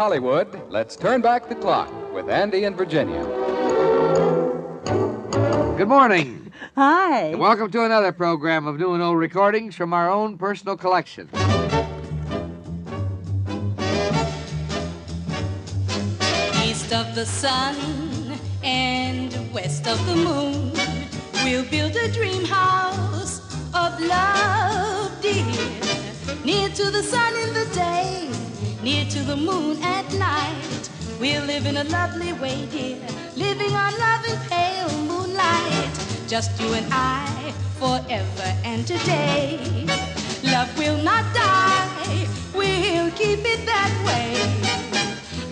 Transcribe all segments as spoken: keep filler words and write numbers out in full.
Hollywood, let's turn back the clock with Andy and Virginia. Good morning. Hi. And welcome to another program of new and old recordings from our own personal collection. East of the sun and west of the moon, we'll build a dream house of love, dear. Near to the sun in the day, near to the moon at night. We'll live in a lovely way, dear, living on love in pale moonlight. Just you and I, forever and today. Love will not die, we'll keep it that way.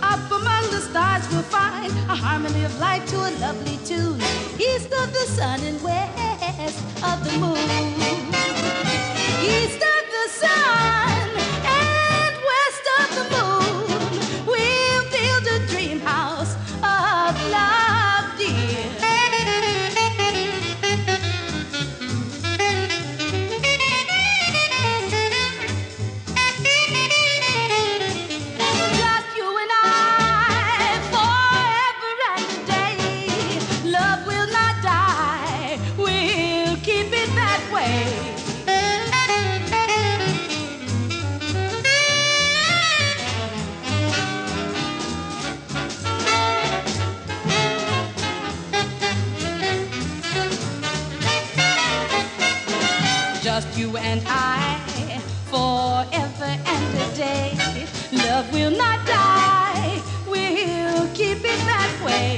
Up among the stars we'll find a harmony of life to a lovely tune. East of the sun and west of the moon. East of the sun and west of the moon, we'll build a dream house of love, dear. Just you and I, forever and today. Love will not die, we'll keep it that way. Just you and I, forever and today. Love will not die, we'll keep it that way.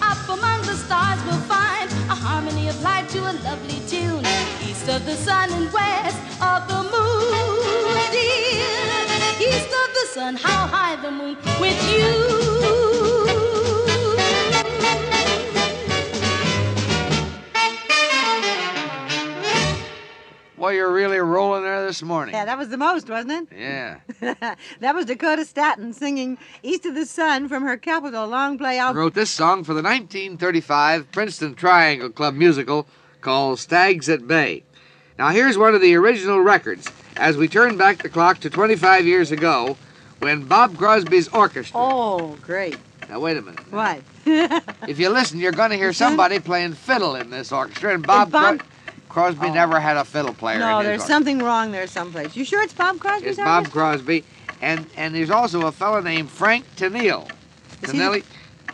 Up among the stars we'll find a harmony of life to a lovely tune. East of the sun and west of the moon, dear. East of the sun, how high the moon with you. Well, you're really rolling there this morning. Yeah, that was the most, wasn't it? Yeah. That was Dakota Staton singing East of the Sun from her Capitol long play album. Wrote this song for the nineteen thirty-five Princeton Triangle Club musical called Stags at Bay. Now, here's one of the original records as we turn back the clock to twenty-five years ago when Bob Crosby's orchestra... Oh, great. Now, wait a minute. What? If you listen, you're going to hear somebody playing fiddle in this orchestra, and Bob... Bob... Crosby oh. never had a fiddle player no, in his No, there's orchestra. Something wrong there someplace. You sure it's Bob Crosby's It's Bob orchestra? Crosby. And and there's also a fellow named Frank Tennille. Tennille, the...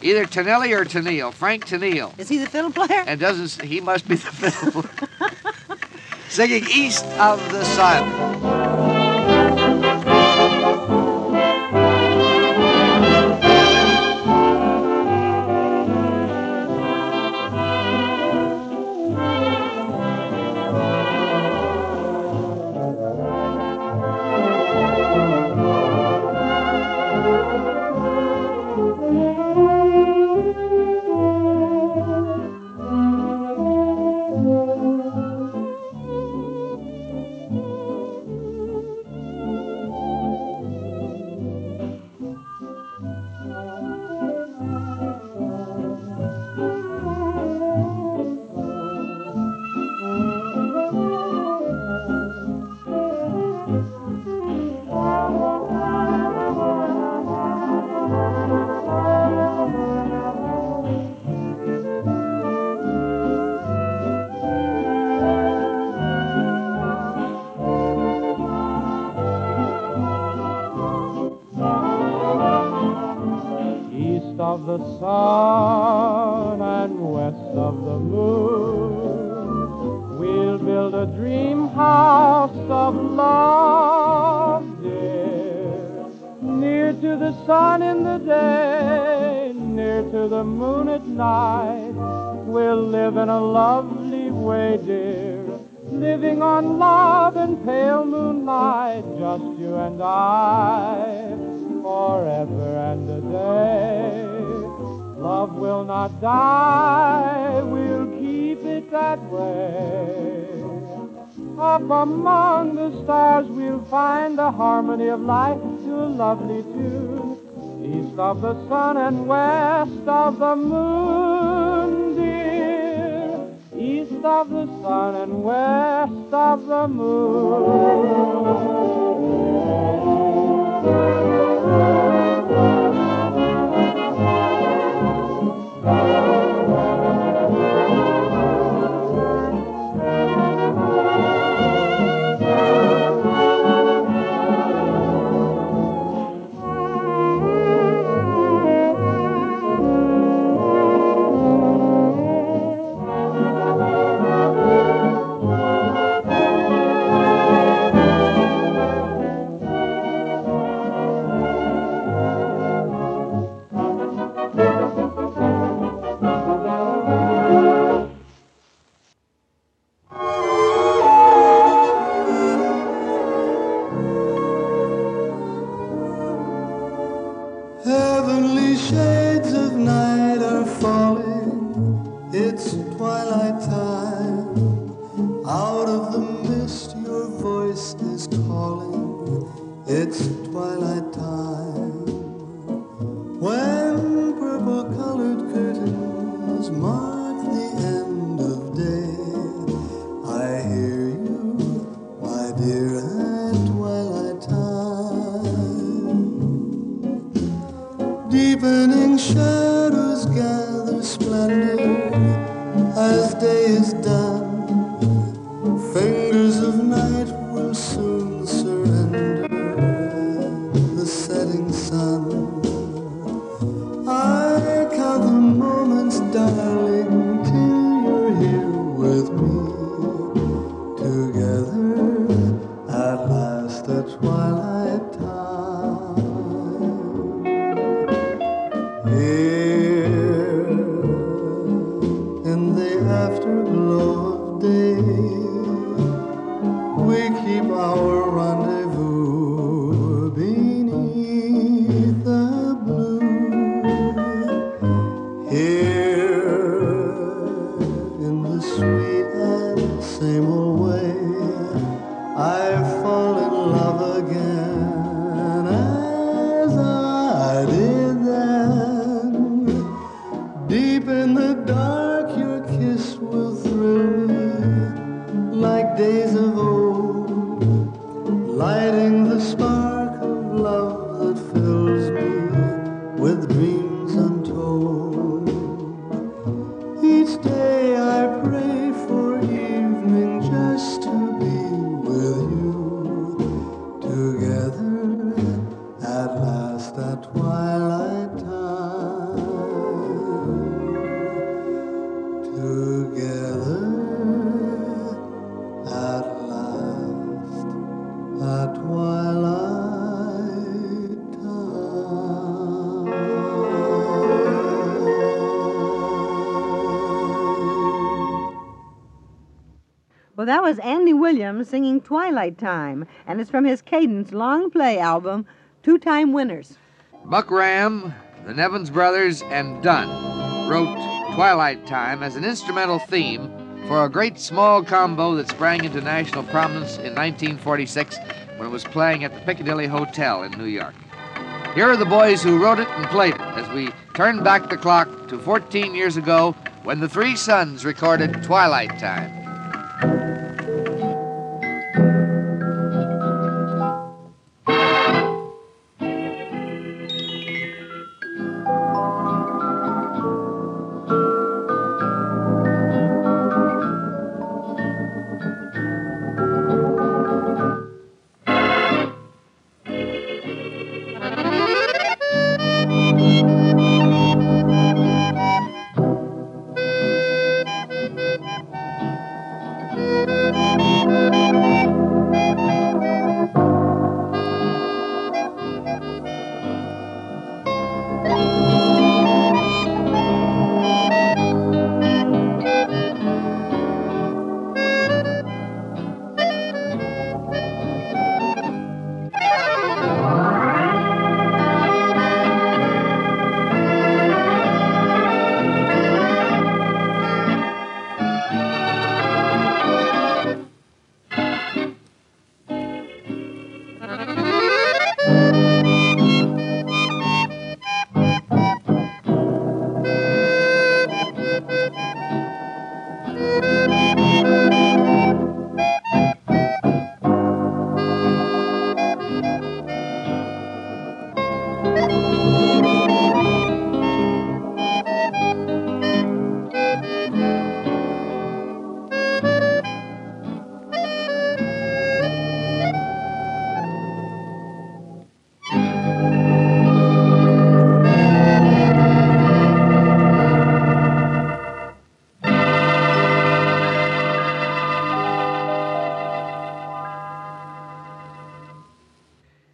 Either Tennille or Tennille. Frank Tennille. Is he the fiddle player? And doesn't... He must be the fiddle player. Singing East of the Sun. Of the sun and west of the moon, dear. East of the sun and west of the moon. It's twilight time. Out of the mist your voice is calling. It's twilight time. When purple-colored curtains mark the end of day, I hear you, my dear, at twilight time. Deepening shadows gather splendor as day is done. Fingers of night will soon surrender the setting sun. I count the moments, darling, till you're here with me. Together, at last, at twilight time. Here, in the afterglow of day, we keep our rendezvous beneath the blue. Here, in the sweet and same old way, I fall in love again as I did then. Deep in the dark, your kiss will thrill me like days of old, lighting the spark of love that fills me with dreams untold. Each day I pray for evening just to be with you. Together, at last, at twilight time. Together, at last, at twilight time. Well, that was Andy Williams singing Twilight Time, and it's from his Cadence long play album, Two Time Winners. Buck Ram, the Nevins Brothers, and Dunn wrote Twilight Time as an instrumental theme for a great small combo that sprang into national prominence in nineteen forty-six when it was playing at the Piccadilly Hotel in New York. Here are the boys who wrote it and played it as we turn back the clock to fourteen years ago when the Three Suns recorded Twilight Time.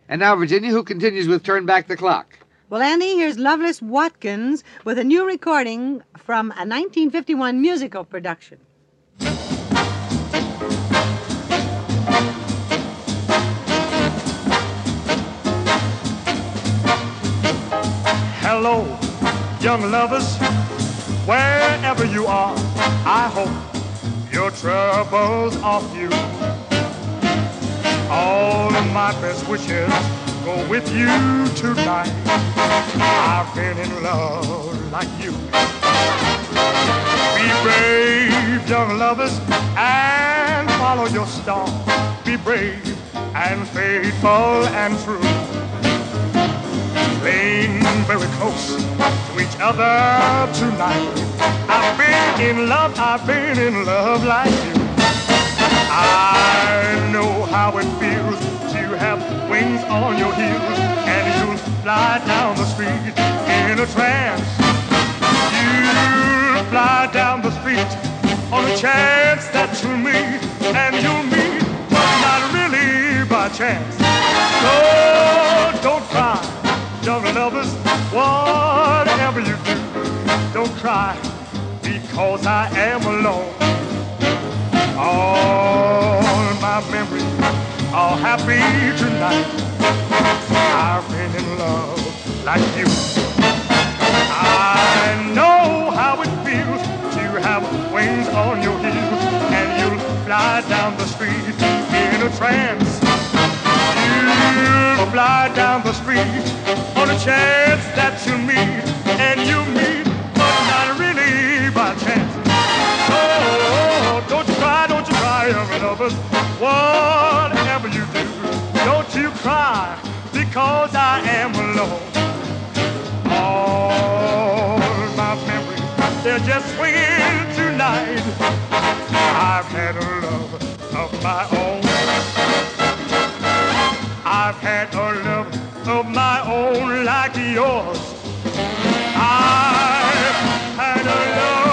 And now, Virginia, who continues with Turn Back the Clock? Well, Andy, here's Lovelace Watkins with a new recording from a nineteen fifty-one musical production. Hello, young lovers. Wherever you are, I hope your troubles off you. All of my best wishes go with you tonight. I've been in love like you. Be brave, young lovers, and follow your star. Be brave and faithful and true. Lean very close to each other tonight. I've been in love, I've been in love like you. I know how it feels to have wings on your heels, and you'll fly down the street in a trance. You'll fly down the street on a chance that you'll meet, and you'll meet, but not really by chance. So don't cry, young lovers, whatever you do, don't cry, because I am alone. All my memories are happy tonight. I've been in love like you. I know how it feels to have wings on your heels, and you'll fly down the street in a trance. You'll fly down the street on a chance that you'll meet, and you'll meet, but not really by chance. Lovers, whatever you do, don't you cry, because I am alone. All my memories, they're just swinging tonight. I've had a love of my own. I've had a love of my own like yours. I've had a love.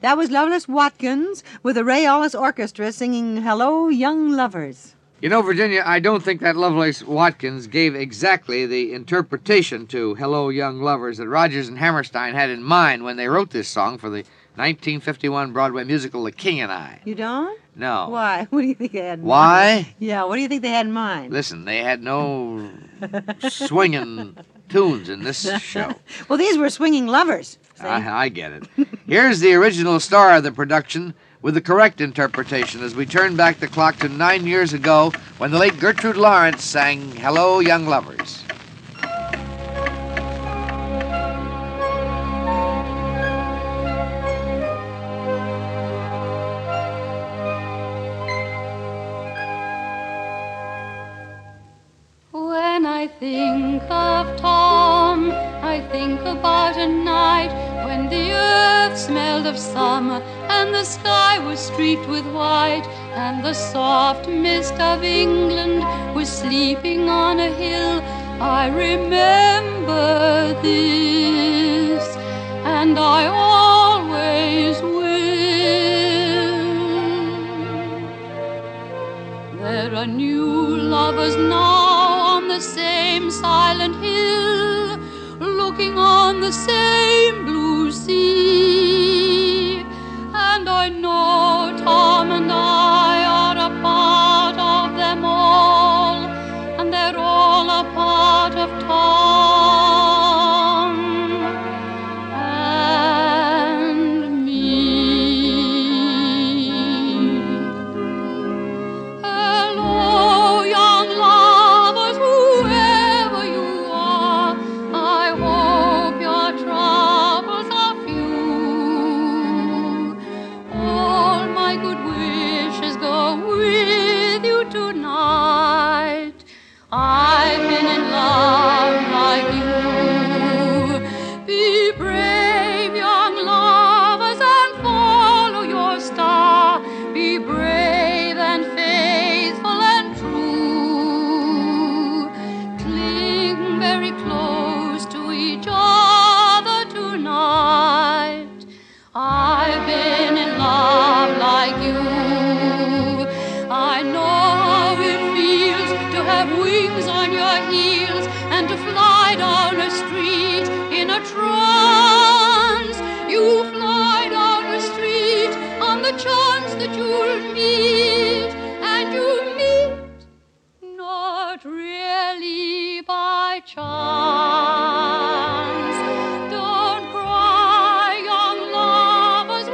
That was Lovelace Watkins with the Ray Allis Orchestra singing Hello, Young Lovers. You know, Virginia, I don't think that Lovelace Watkins gave exactly the interpretation to Hello, Young Lovers that Rodgers and Hammerstein had in mind when they wrote this song for the nineteen fifty-one Broadway musical The King and I. You don't? No. Why? What do you think they had in Why? Mind? Why? Yeah, what do you think they had in mind? Listen, they had no swinging tunes in this show. Well, these were swinging lovers. I, I get it. Here's the original star of the production with the correct interpretation as we turn back the clock to nine years ago when the late Gertrude Lawrence sang Hello, Young Lovers. When I think of Tom, I think about a night when the earth smelled of summer and the sky was streaked with white, and the soft mist of England was sleeping on a hill. I remember this, and I always will. There are new lovers now on the same silent hill, looking on the same blue sea, and I know Tom and I are a part of them all, and they're all a part of Tom and me. Hello, young lovers, whoever you are, I hope troubles are few. All my good wishes go with you tonight. I've been in love like you. Be brave, young lovers, and follow your star. Be brave and faithful and true. Cling very close to each other tonight. I've been in love like you. I know how it feels to have wings on your heels and to fly down a street in a trance. You fly down a street on the chance that you'll meet, and you'll meet no my charms. Don't cry, young lovers,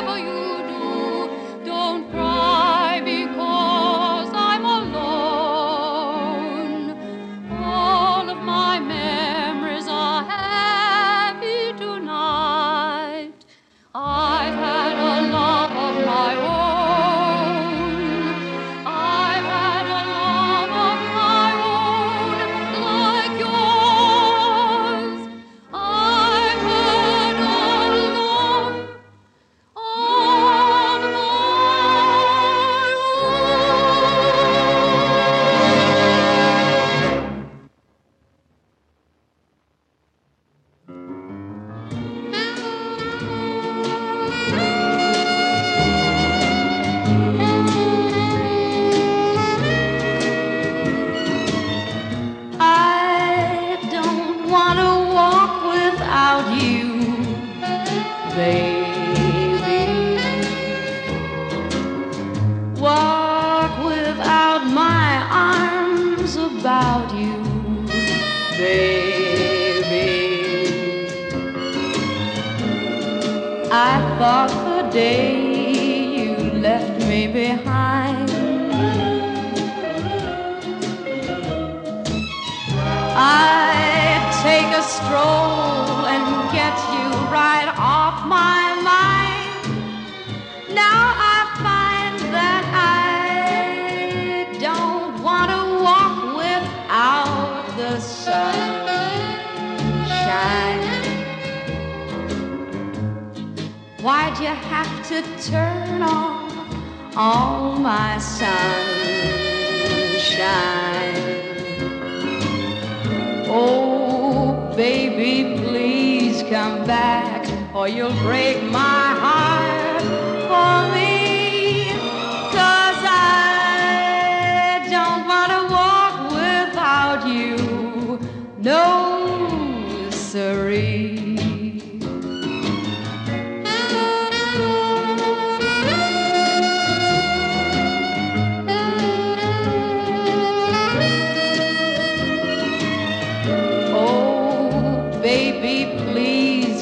whatever you do. Don't cry because I'm alone. All of my memories are happy tonight. I've had a love of my own. Why'd you have to turn off all my sunshine? Oh, baby, please come back, or you'll break my heart for me. 'Cause I don't want to walk without you, no siree.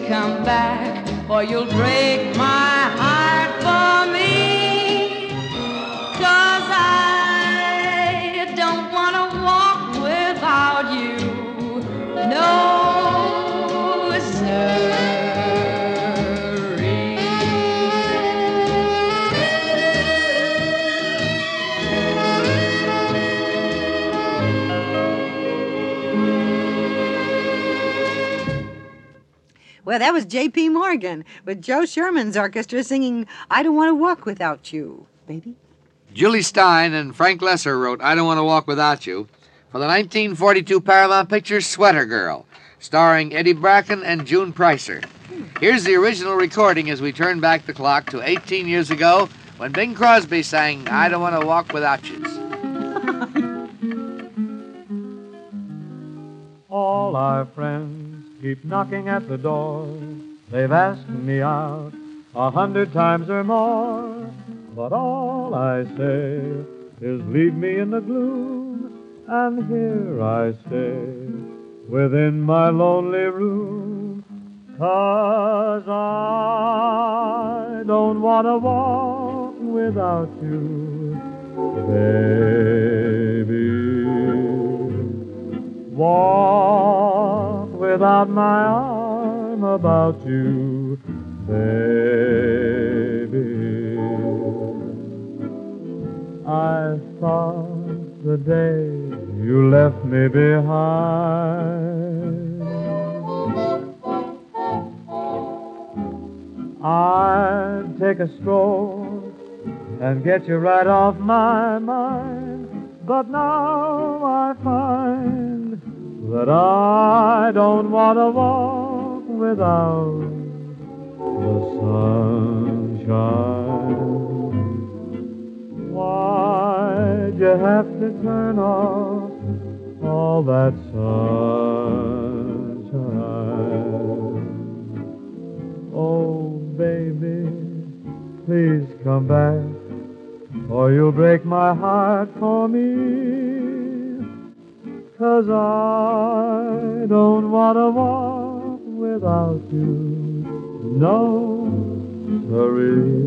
Come back, or you'll break my heart for me. 'Cause I don't want to walk without you, no siree. Well, that was J P. Morgan with Joe Sherman's orchestra singing I Don't Want to Walk Without You, baby. Julie Stein and Frank Lesser wrote I Don't Want to Walk Without You for the nineteen forty-two Paramount Pictures Sweater Girl, starring Eddie Bracken and June Pricer. Hmm. Here's the original recording as we turn back the clock to eighteen years ago when Bing Crosby sang I Don't Want to Walk Without You. All our friends keep knocking at the door. They've asked me out a hundred times or more, but all I say is leave me in the gloom, and here I stay within my lonely room. 'Cause I don't want to walk without you, baby. Walk without my arm about you, baby. I thought the day you left me behind, I'd take a stroll and get you right off my mind, but now I find that I don't want to walk without the sunshine. Why'd you have to turn off all that sunshine? Oh, baby, please come back, or you'll break my heart for me. 'Cause I don't want to walk without you, no hurry.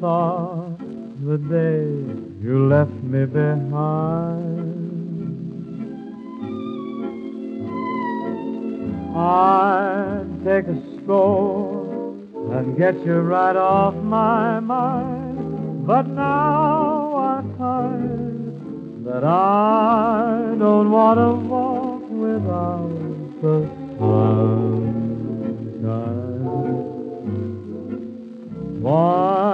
Thought the day you left me behind, I'd take a stroll and get you right off my mind. But now I find that I don't want to walk without the sunshine. Why?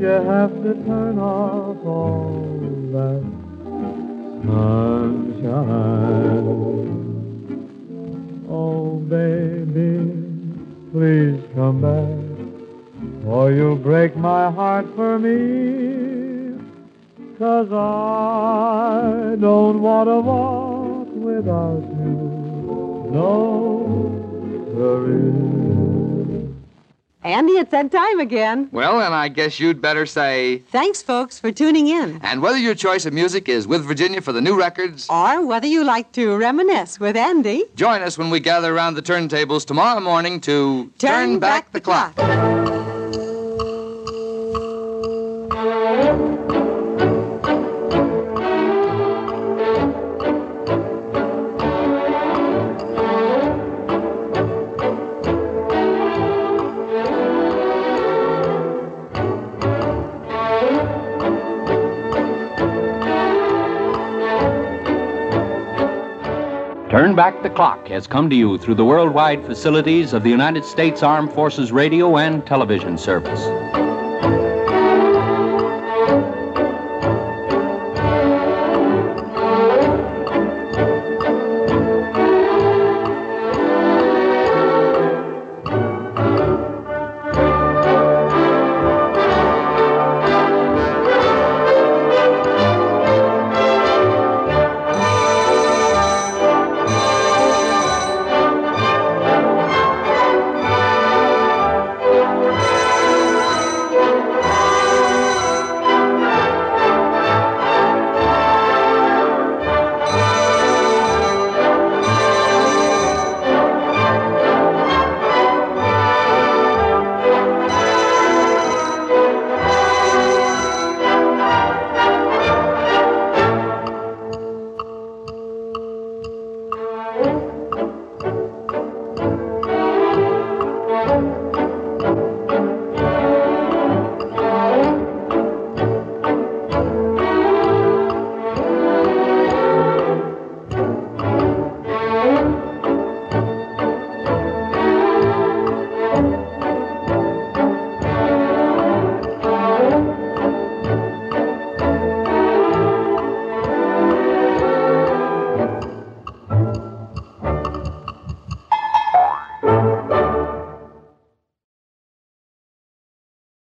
You have to turn off all that sunshine. Oh, baby, please come back, or you'll break my heart for me. 'Cause I don't want to walk without you, no hurry. Andy, it's that time again. Well, and I guess you'd better say... Thanks, folks, for tuning in. And whether your choice of music is With Virginia for the new records... or whether you like to reminisce with Andy... join us when we gather around the turntables tomorrow morning to... Turn, Turn back, back the Clock. Turn Back the Clock has come to you through the worldwide facilities of the United States Armed Forces Radio and Television Service.